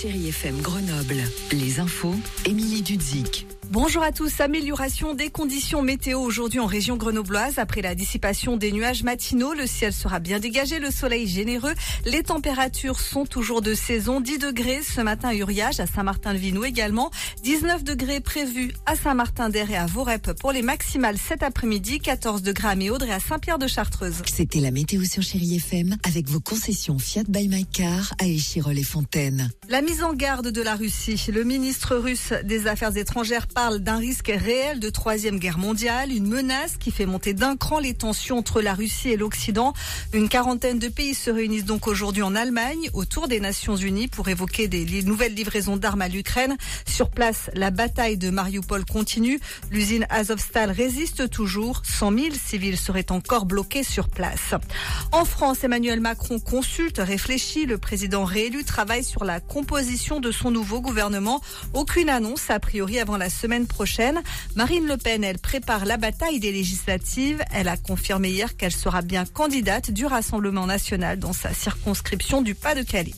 Chérie FM Grenoble, les infos, Émilie Dudzik. Bonjour à tous, amélioration des conditions météo aujourd'hui en région grenobloise. Après la dissipation des nuages matinaux, le ciel sera bien dégagé, le soleil généreux. Les températures sont toujours de saison, 10 degrés ce matin à Uriage, à Saint-Martin-le-Vinoux également. 19 degrés prévus à Saint-Martin-d'Hères et à Voreppe pour les maximales cet après-midi. 14 degrés à Méaudre et à Saint-Pierre-de-Chartreuse. C'était la météo sur Chérie FM avec vos concessions Fiat by My Car à Échirolles et Fontaine. La mise en garde de la Russie. Le ministre russe des Affaires étrangères parle d'un risque réel de troisième guerre mondiale, une menace qui fait monter d'un cran les tensions entre la Russie et l'Occident. Une quarantaine de pays se réunissent donc aujourd'hui en Allemagne, autour des Nations Unies, pour évoquer des nouvelles livraisons d'armes à l'Ukraine. Sur place, la bataille de Marioupol continue. L'usine Azovstal résiste toujours. 100 000 civils seraient encore bloqués sur place. En France, Emmanuel Macron consulte, réfléchit. Le président réélu travaille sur la composition de son nouveau gouvernement. Aucune annonce, a priori, avant la semaine prochaine. Marine Le Pen, elle prépare la bataille des législatives. Elle a confirmé hier qu'elle sera bien candidate du Rassemblement national dans sa circonscription du Pas-de-Calais.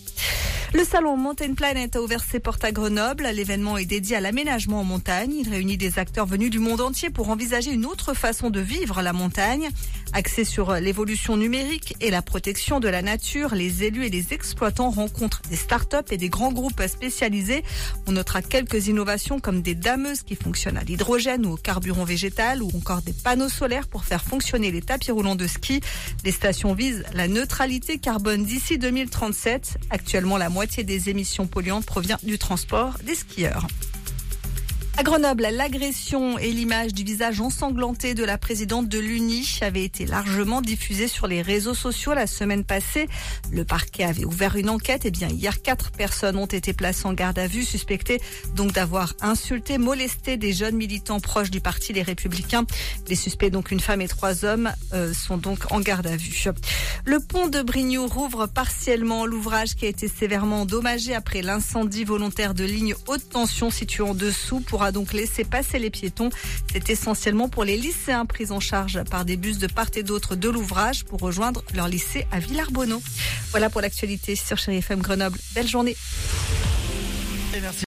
Le salon Mountain Planet a ouvert ses portes à Grenoble. L'événement est dédié à l'aménagement en montagne. Il réunit des acteurs venus du monde entier pour envisager une autre façon de vivre la montagne. Axé sur l'évolution numérique et la protection de la nature, les élus et les exploitants rencontrent des start-up et des grands groupes spécialisés. On notera quelques innovations comme des dameuses qui fonctionnent à l'hydrogène ou au carburant végétal, ou encore des panneaux solaires pour faire fonctionner les tapis roulants de ski. Les stations visent la neutralité carbone d'ici 2037. Actuellement, la moitié des émissions polluantes provient du transport des skieurs. À Grenoble, l'agression et l'image du visage ensanglanté de la présidente de l'UNI avait été largement diffusée sur les réseaux sociaux la semaine passée. Le parquet avait ouvert une enquête. Hier, 4 personnes ont été placées en garde à vue, suspectées donc d'avoir insulté, molesté des jeunes militants proches du parti Les Républicains. Les suspects, donc une femme et 3 hommes, sont donc en garde à vue. Le pont de Brignoux rouvre partiellement. L'ouvrage qui a été sévèrement endommagé après l'incendie volontaire de lignes haute tension situées en dessous pourra donc laisser passer les piétons. C'est essentiellement pour les lycéens pris en charge par des bus de part et d'autre de l'ouvrage pour rejoindre leur lycée à Villarbonneau. Voilà pour l'actualité sur Chérie FM Grenoble. Belle journée. Et merci.